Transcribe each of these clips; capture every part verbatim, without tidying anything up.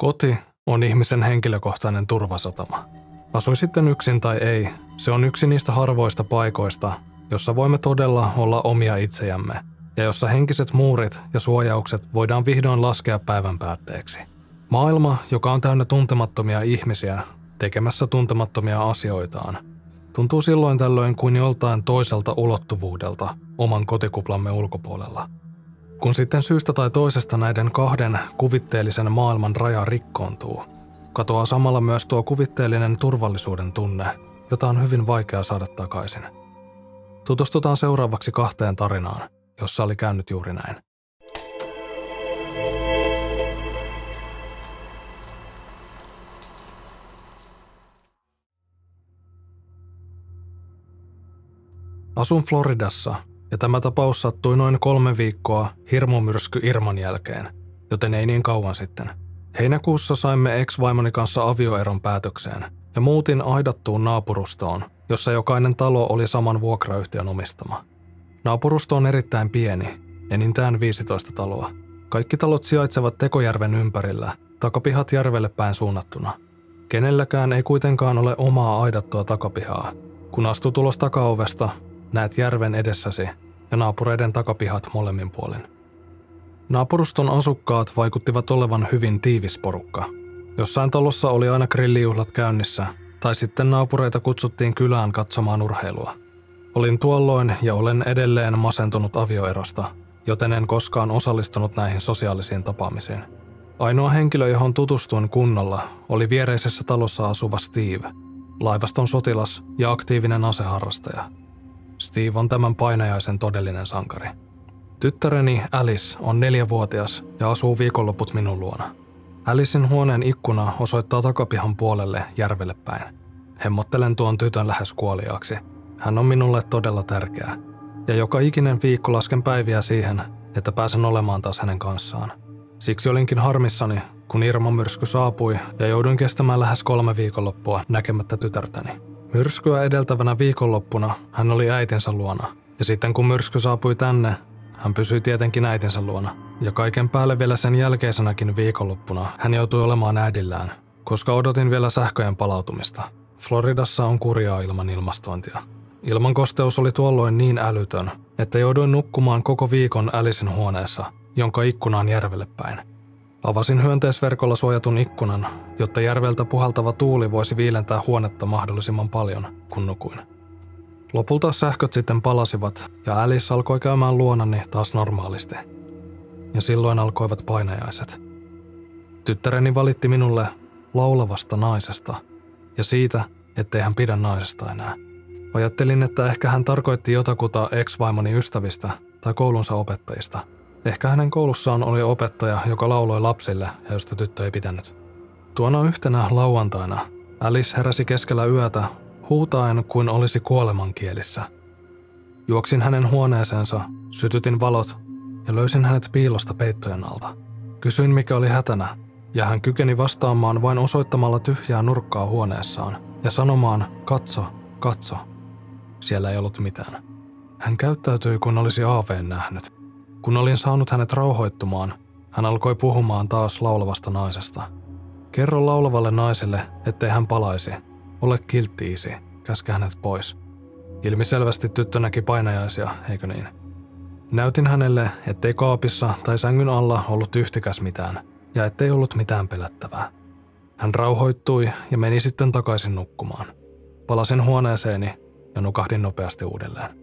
Koti on ihmisen henkilökohtainen turvasatama. Asui sitten yksin tai ei, se on yksi niistä harvoista paikoista, jossa voimme todella olla omia itsejämme ja jossa henkiset muurit ja suojaukset voidaan vihdoin laskea päivän päätteeksi. Maailma, joka on täynnä tuntemattomia ihmisiä tekemässä tuntemattomia asioitaan, tuntuu silloin tällöin kuin joltain toiselta ulottuvuudelta oman kotikuplamme ulkopuolella. Kun sitten syystä tai toisesta näiden kahden kuvitteellisen maailman raja rikkoontuu, katoaa samalla myös tuo kuvitteellinen turvallisuuden tunne, jota on hyvin vaikea saada takaisin. Tutustutaan seuraavaksi kahteen tarinaan, jossa oli käynyt juuri näin. Asun Floridassa, ja tämä tapaus sattui noin kolme viikkoa hirmumyrsky Irman jälkeen, joten ei niin kauan sitten. Heinäkuussa saimme ex-vaimoni kanssa avioeron päätökseen ja muutin aidattuun naapurustoon, jossa jokainen talo oli saman vuokrayhtiön omistama. Naapurusto on erittäin pieni, enintään viisitoista taloa. Kaikki talot sijaitsevat Tekojärven ympärillä, takapihat järvelle päin suunnattuna. Kenelläkään ei kuitenkaan ole omaa aidattua takapihaa. Kun astut ulos takaovesta, näet järven edessäsi ja naapureiden takapihat molemmin puolin. Naapuruston asukkaat vaikuttivat olevan hyvin tiivis porukka. Jossain talossa oli aina grillijuhlat käynnissä, tai sitten naapureita kutsuttiin kylään katsomaan urheilua. Olin tuolloin ja olen edelleen masentunut avioerosta, joten en koskaan osallistunut näihin sosiaalisiin tapaamisiin. Ainoa henkilö, johon tutustuin kunnolla, oli viereisessä talossa asuva Steve, laivaston sotilas ja aktiivinen aseharrastaja. Steve on tämän painajaisen todellinen sankari. Tyttäreni Alice on neljävuotias ja asuu viikonloput minun luona. Alicen huoneen ikkuna osoittaa takapihan puolelle järvelle päin. Hemmottelen tuon tytön lähes kuoliaaksi. Hän on minulle todella tärkeä. Ja joka ikinen viikko lasken päiviä siihen, että pääsen olemaan taas hänen kanssaan. Siksi olinkin harmissani, kun Irman myrsky saapui ja jouduin kestämään lähes kolme viikonloppua näkemättä tytärtäni. Myrskyä edeltävänä viikonloppuna hän oli äitinsä luona, ja sitten kun myrsky saapui tänne, hän pysyi tietenkin äitinsä luona. Ja kaiken päälle vielä sen jälkeisenäkin viikonloppuna hän joutui olemaan äidillään, koska odotin vielä sähköjen palautumista. Floridassa on kurjaa ilman ilmastointia. Ilman kosteus oli tuolloin niin älytön, että jouduin nukkumaan koko viikon Alicen huoneessa, jonka ikkunaan järvelle päin. Avasin hyönteisverkolla suojatun ikkunan, jotta järveltä puhaltava tuuli voisi viilentää huonetta mahdollisimman paljon, kun nukuin. Lopulta sähköt sitten palasivat ja Alice alkoi käymään luonani taas normaalisti. Ja silloin alkoivat painajaiset. Tyttäreni valitti minulle laulavasta naisesta ja siitä, ettei hän pidä naisesta enää. Ajattelin, että ehkä hän tarkoitti jotakuta ex-vaimoni ystävistä tai koulunsa opettajista. Ehkä hänen koulussaan oli opettaja, joka lauloi lapsille ja josta tyttö ei pitänyt. Tuona yhtenä lauantaina Alice heräsi keskellä yötä huutaen kuin olisi kuolemankielissä. Juoksin hänen huoneeseensa, sytytin valot ja löysin hänet piilosta peittojen alta. Kysyin, mikä oli hätänä, ja hän kykeni vastaamaan vain osoittamalla tyhjää nurkkaa huoneessaan ja sanomaan, katso, katso. Siellä ei ollut mitään. Hän käyttäytyi kuin olisi aaveen nähnyt. Kun olin saanut hänet rauhoittumaan, hän alkoi puhumaan taas laulavasta naisesta. Kerro laulavalle naiselle, ettei hän palaisi. Ole kilttiisi, käske hänet pois. Ilmiselvästi tyttö näki painajaisia, eikö niin? Näytin hänelle, ettei kaapissa tai sängyn alla ollut yhtikäs mitään, ja ettei ollut mitään pelättävää. Hän rauhoittui ja meni sitten takaisin nukkumaan. Palasin huoneeseeni ja nukahdin nopeasti uudelleen.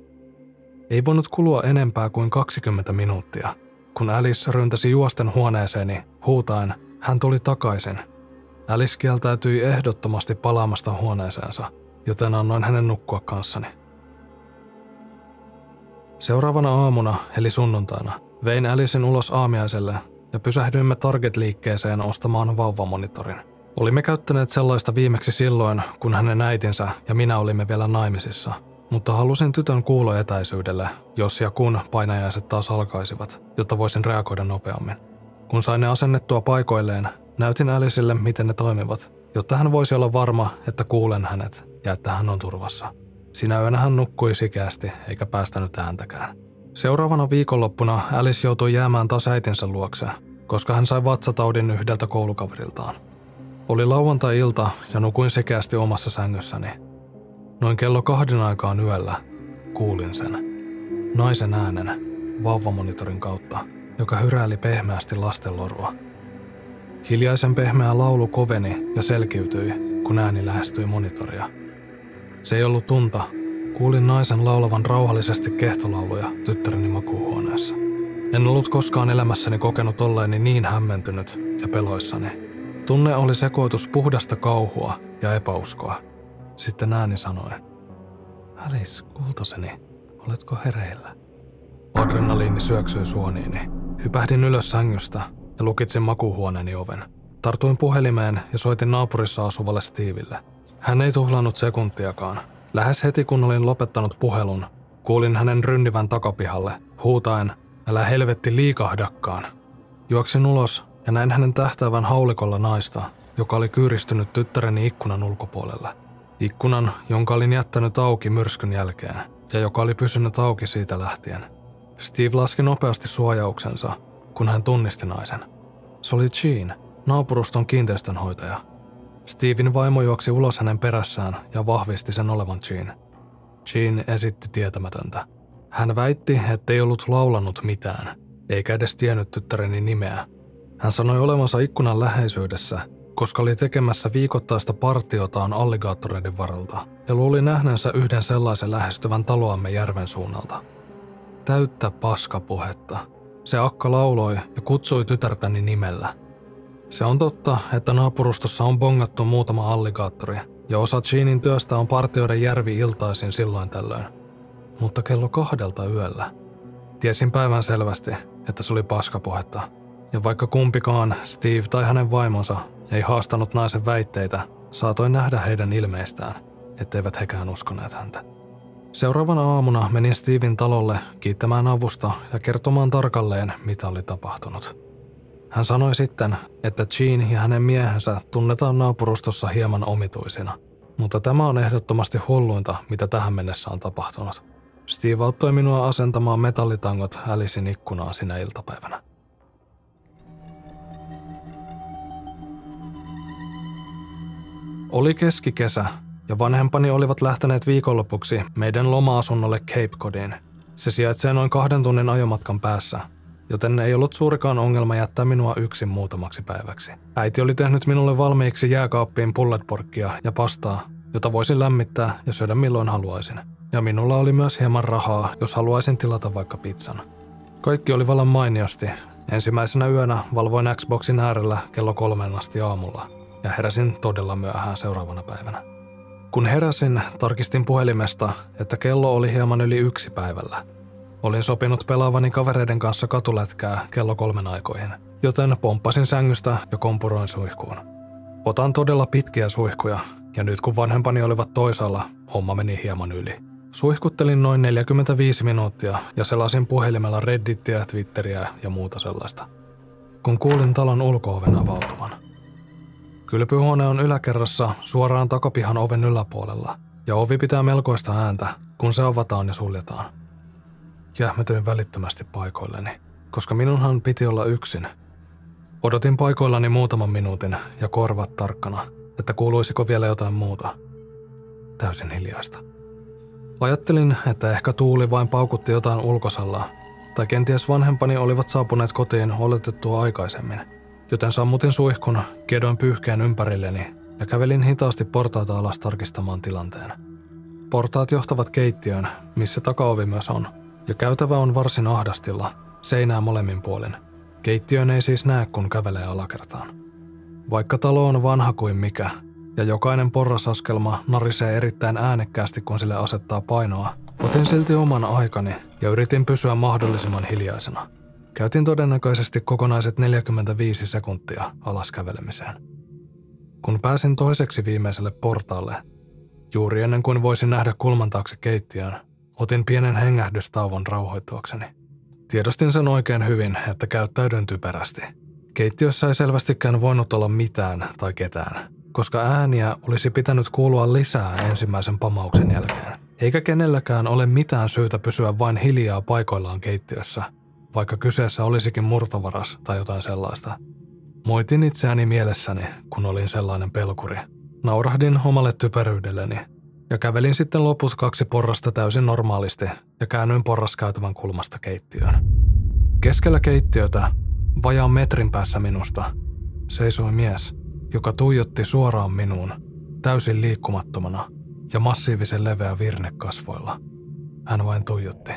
Ei voinut kulua enempää kuin kaksikymmentä minuuttia, kun Alice ryntäsi juosten huoneeseeni, huutaen, hän tuli takaisin. Alice kieltäytyi ehdottomasti palaamasta huoneeseensa, joten annoin hänen nukkua kanssani. Seuraavana aamuna, eli sunnuntaina, vein Alicen ulos aamiaiselle ja pysähdyimme Target-liikkeeseen ostamaan vauvamonitorin. Olimme käyttäneet sellaista viimeksi silloin, kun hänen äitinsä ja minä olimme vielä naimisissa. Mutta halusin tytön kuuloetäisyydelle, jos ja kun painajaiset taas alkaisivat, jotta voisin reagoida nopeammin. Kun sain ne asennettua paikoilleen, näytin Alicelle, miten ne toimivat, jotta hän voisi olla varma, että kuulen hänet ja että hän on turvassa. Sinä yönä hän nukkui sikeästi eikä päästänyt ääntäkään. Seuraavana viikonloppuna Alice joutui jäämään taas äitinsä luokse, koska hän sai vatsataudin yhdeltä koulukaveriltaan. Oli lauantai-ilta ja nukuin sekeästi omassa sängyssäni. Noin kello kahden aikaan yöllä kuulin sen. Naisen äänen vauvamonitorin kautta, joka hyräili pehmeästi lastenlorua. Hiljaisen pehmeä laulu koveni ja selkiytyi, kun ääni lähestyi monitoria. Se ei ollut tunta. Kuulin naisen laulavan rauhallisesti kehtolauluja tyttäreni makuuhuoneessa. En ollut koskaan elämässäni kokenut olleeni niin hämmentynyt ja peloissani. Tunne oli sekoitus puhdasta kauhua ja epäuskoa. Sitten ääni sanoi, "Alice, kultaseni, oletko hereillä?" Adrenaliini syöksyi suoniini. Hypähdin ylös sängystä ja lukitsin makuuhuoneeni oven. Tartuin puhelimeen ja soitin naapurissa asuvalle Stevelle. Hän ei tuhlannut sekuntiakaan. Lähes heti kun olin lopettanut puhelun, kuulin hänen rynnivän takapihalle, huutaen, "Älä helvetti liikahdakkaan." Juoksin ulos ja näin hänen tähtäävän haulikolla naista, joka oli kyyristynyt tyttäreni ikkunan ulkopuolella. Ikkunan, jonka olin jättänyt auki myrskyn jälkeen ja joka oli pysynyt auki siitä lähtien. Steve laski nopeasti suojauksensa, kun hän tunnisti naisen. Se oli Jean, naapuruston kiinteistönhoitaja. Steven vaimo juoksi ulos hänen perässään ja vahvisti sen olevan Jean. Jean esitti tietämätöntä. Hän väitti, ettei ollut laulanut mitään, eikä edes tiennyt tyttäreni nimeä. Hän sanoi olevansa ikkunan läheisyydessä, koska oli tekemässä viikoittaista partiotaan alligaattoreiden varalta ja luuli nähneensä yhden sellaisen lähestyvän taloamme järven suunnalta. Täyttä paskapuhetta. Se akka lauloi ja kutsui tytärtäni nimellä. Se on totta, että naapurustossa on bongattu muutama alligaattori, ja osa Jeanin työstä on partioiden järvi iltaisin silloin tällöin. Mutta kello kahdelta yöllä. Tiesin päivän selvästi, että se oli paskapuhetta, ja vaikka kumpikaan, Steve tai hänen vaimonsa, ei haastanut naisen väitteitä, saatoin nähdä heidän ilmeistään, etteivät hekään uskoneet häntä. Seuraavana aamuna menin Steven talolle kiittämään avusta ja kertomaan tarkalleen, mitä oli tapahtunut. Hän sanoi sitten, että Jean ja hänen miehensä tunnetaan naapurustossa hieman omituisina, mutta tämä on ehdottomasti hulluinta, mitä tähän mennessä on tapahtunut. Steve auttoi minua asentamaan metallitangot Alicen ikkunaan sinä iltapäivänä. Oli keskikesä ja vanhempani olivat lähteneet viikonlopuksi meidän loma-asunnolle Cape Codiin. Se sijaitsee noin kahden tunnin ajomatkan päässä, joten ei ollut suurikaan ongelma jättää minua yksin muutamaksi päiväksi. Äiti oli tehnyt minulle valmiiksi jääkaappiin pulled-porkkia ja pastaa, jota voisin lämmittää ja syödä milloin haluaisin. Ja minulla oli myös hieman rahaa, jos haluaisin tilata vaikka pizzan. Kaikki oli vallan mainiosti. Ensimmäisenä yönä valvoin Xboxin äärellä kello kolmeen asti aamulla ja heräsin todella myöhään seuraavana päivänä. Kun heräsin, tarkistin puhelimesta, että kello oli hieman yli yksi päivällä. Olin sopinut pelaavani kavereiden kanssa katulätkää kello kolmen aikoihin, joten pomppasin sängystä ja kompuroin suihkuun. Otan todella pitkiä suihkuja, ja nyt kun vanhempani olivat toisaalla, homma meni hieman yli. Suihkuttelin noin neljäkymmentäviisi minuuttia ja selasin puhelimella Reddittiä, Twitteriä ja muuta sellaista, kun kuulin talon ulko-oven avautuvan. Kylpyhuone on yläkerrassa suoraan takapihan oven yläpuolella, ja ovi pitää melkoista ääntä, kun se avataan ja suljetaan. Jähmetyin välittömästi paikoilleni, koska minunhan piti olla yksin. Odotin paikoillani muutaman minuutin ja korvat tarkkana, että kuuluisiko vielä jotain muuta. Täysin hiljaista. Ajattelin, että ehkä tuuli vain paukutti jotain ulkosallaa, tai kenties vanhempani olivat saapuneet kotiin oletettua aikaisemmin, joten sammutin suihkun, kiedoin pyyhkeen ympärilleni ja kävelin hitaasti portaita alas tarkistamaan tilanteen. Portaat johtavat keittiöön, missä takaovi myös on, ja käytävä on varsin ahdastilla, seinää molemmin puolin. Keittiön ei siis näe, kun kävelee alakertaan. Vaikka talo on vanha kuin mikä, ja jokainen porrasaskelma narisee erittäin äänekkäästi, kun sille asettaa painoa, otin silti oman aikani ja yritin pysyä mahdollisimman hiljaisena. Käytin todennäköisesti kokonaiset neljäkymmentäviisi sekuntia alaskävelemiseen. Kun pääsin toiseksi viimeiselle portaalle, juuri ennen kuin voisin nähdä kulman taakse keittiön, otin pienen hengähdystauon rauhoittuakseni. Tiedostin sen oikein hyvin, että käyttäydyin typerästi. Keittiössä ei selvästikään voinut olla mitään tai ketään, koska ääniä olisi pitänyt kuulua lisää ensimmäisen pamauksen jälkeen. Eikä kenelläkään ole mitään syytä pysyä vain hiljaa paikoillaan keittiössä, vaikka kyseessä olisikin murtovaras tai jotain sellaista. Moitin itseäni mielessäni, kun olin sellainen pelkuri. Naurahdin omalle typeryydelleni ja kävelin sitten loput kaksi porrasta täysin normaalisti ja käännyin porraskäytävän kulmasta keittiöön. Keskellä keittiötä, vajaan metrin päässä minusta, seisoi mies, joka tuijotti suoraan minuun, täysin liikkumattomana ja massiivisen leveä virne kasvoilla. Hän vain tuijotti.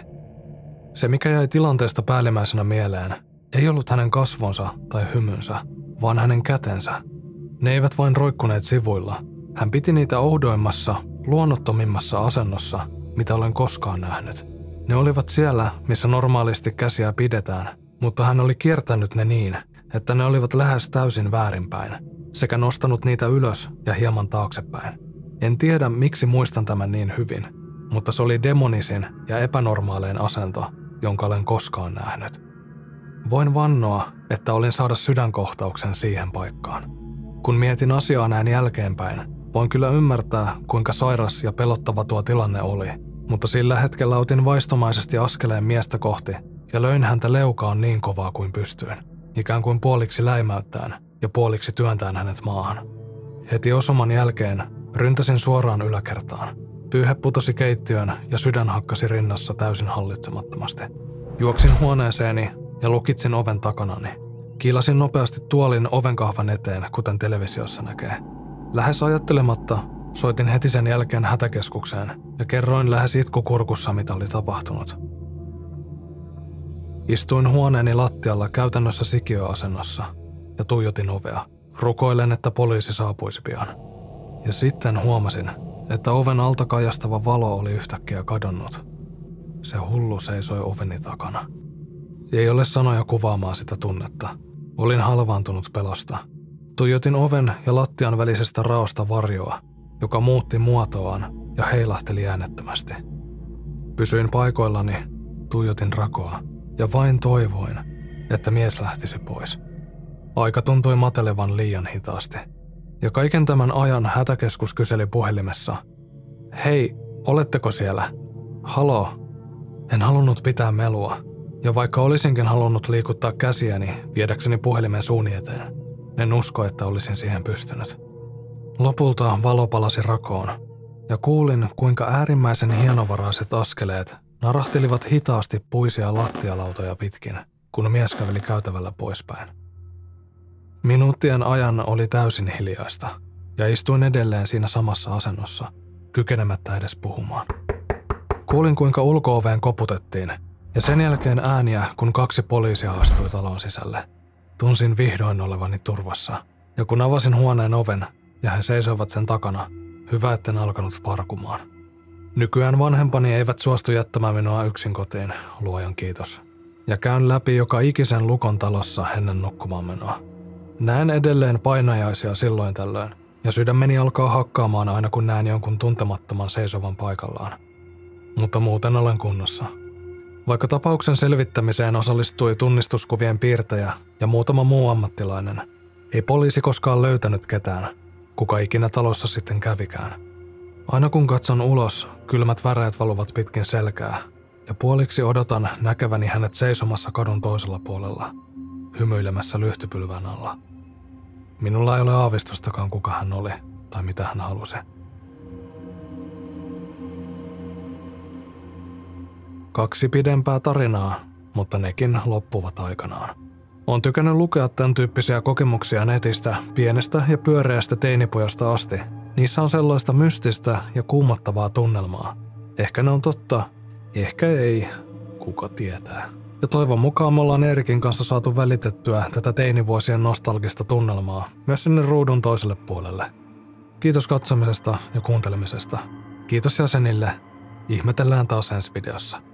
Se, mikä jäi tilanteesta päällimmäisenä mieleen, ei ollut hänen kasvonsa tai hymynsä, vaan hänen kätensä. Ne eivät vain roikkuneet sivuilla. Hän piti niitä oudoimmassa, luonnottomimmassa asennossa, mitä olen koskaan nähnyt. Ne olivat siellä, missä normaalisti käsiä pidetään, mutta hän oli kiertänyt ne niin, että ne olivat lähes täysin väärinpäin, sekä nostanut niitä ylös ja hieman taaksepäin. En tiedä, miksi muistan tämän niin hyvin, mutta se oli demonisin ja epänormaalein asento, jonka olen koskaan nähnyt. Voin vannoa, että olin saada sydänkohtauksen siihen paikkaan. Kun mietin asiaa näin jälkeenpäin, voin kyllä ymmärtää, kuinka sairas ja pelottava tuo tilanne oli, mutta sillä hetkellä otin vaistomaisesti askeleen miestä kohti ja löin häntä leukaan niin kovaa kuin pystyin, ikään kuin puoliksi läimäyttäen ja puoliksi työntäen hänet maahan. Heti osuman jälkeen ryntäsin suoraan yläkertaan. Pyyhe putosi keittiöön ja sydän hakkasi rinnassa täysin hallitsemattomasti. Juoksin huoneeseeni ja lukitsin oven takanani. Kiilasin nopeasti tuolin ovenkahvan eteen, kuten televisiossa näkee. Lähes ajattelematta soitin heti sen jälkeen hätäkeskukseen ja kerroin lähes itkukurkussa, mitä oli tapahtunut. Istuin huoneeni lattialla käytännössä sikiöasennossa ja tuijotin ovea, rukoillen, että poliisi saapuisi pian. Ja sitten huomasin, että oven alta kajastava valo oli yhtäkkiä kadonnut. Se hullu seisoi oveni takana. Ei ole sanoja kuvaamaan sitä tunnetta. Olin halvaantunut pelosta. Tuijotin oven ja lattian välisestä raosta varjoa, joka muutti muotoaan ja heilahteli äänettömästi. Pysyin paikoillani, tuijotin rakoa ja vain toivoin, että mies lähtisi pois. Aika tuntui matelevan liian hitaasti. Ja kaiken tämän ajan hätäkeskus kyseli puhelimessa. Hei, oletteko siellä? Haloo. En halunnut pitää melua. Ja vaikka olisinkin halunnut liikuttaa käsiäni viedäkseni puhelimen suun eteen, en usko, että olisin siihen pystynyt. Lopulta valo palasi rakoon, ja kuulin, kuinka äärimmäisen hienovaraiset askeleet narahtelivat hitaasti puisia lattialautoja pitkin, kun mies käveli käytävällä poispäin. Minuuttien ajan oli täysin hiljaista, ja istuin edelleen siinä samassa asennossa, kykenemättä edes puhumaan. Kuulin, kuinka ulko-oveen koputettiin, ja sen jälkeen ääniä, kun kaksi poliisia astui talon sisälle. Tunsin vihdoin olevani turvassa, ja kun avasin huoneen oven ja he seisoivat sen takana, hyvä etten alkanut parkumaan. Nykyään vanhempani eivät suostu jättämään minua yksin kotiin, luojan kiitos. Ja käyn läpi joka ikisen lukon talossa ennen nukkumaan menoa. Näen edelleen painajaisia silloin tällöin, ja sydämeni alkaa hakkaamaan aina kun näen jonkun tuntemattoman seisovan paikallaan. Mutta muuten olen kunnossa. Vaikka tapauksen selvittämiseen osallistui tunnistuskuvien piirtäjä ja muutama muu ammattilainen, ei poliisi koskaan löytänyt ketään, kuka ikinä talossa sitten kävikään. Aina kun katson ulos, kylmät väreet valuvat pitkin selkää, ja puoliksi odotan näkeväni hänet seisomassa kadun toisella puolella, hymyilemässä lyhtypylvän alla. Minulla ei ole aavistustakaan, kuka hän oli tai mitä hän halusi. Kaksi pidempää tarinaa, mutta nekin loppuvat aikanaan. Olen tykännyt lukea tämän tyyppisiä kokemuksia netistä pienestä ja pyöreästä teinipojasta asti. Niissä on sellaista mystistä ja kuumottavaa tunnelmaa. Ehkä ne on totta, ehkä ei, kuka tietää. Ja toivon mukaan me ollaan Erikin kanssa saatu välitettyä tätä teinivuosien nostalgista tunnelmaa myös sinne ruudun toiselle puolelle. Kiitos katsomisesta ja kuuntelemisesta. Kiitos jäsenille. Ihmetellään taas ensi videossa.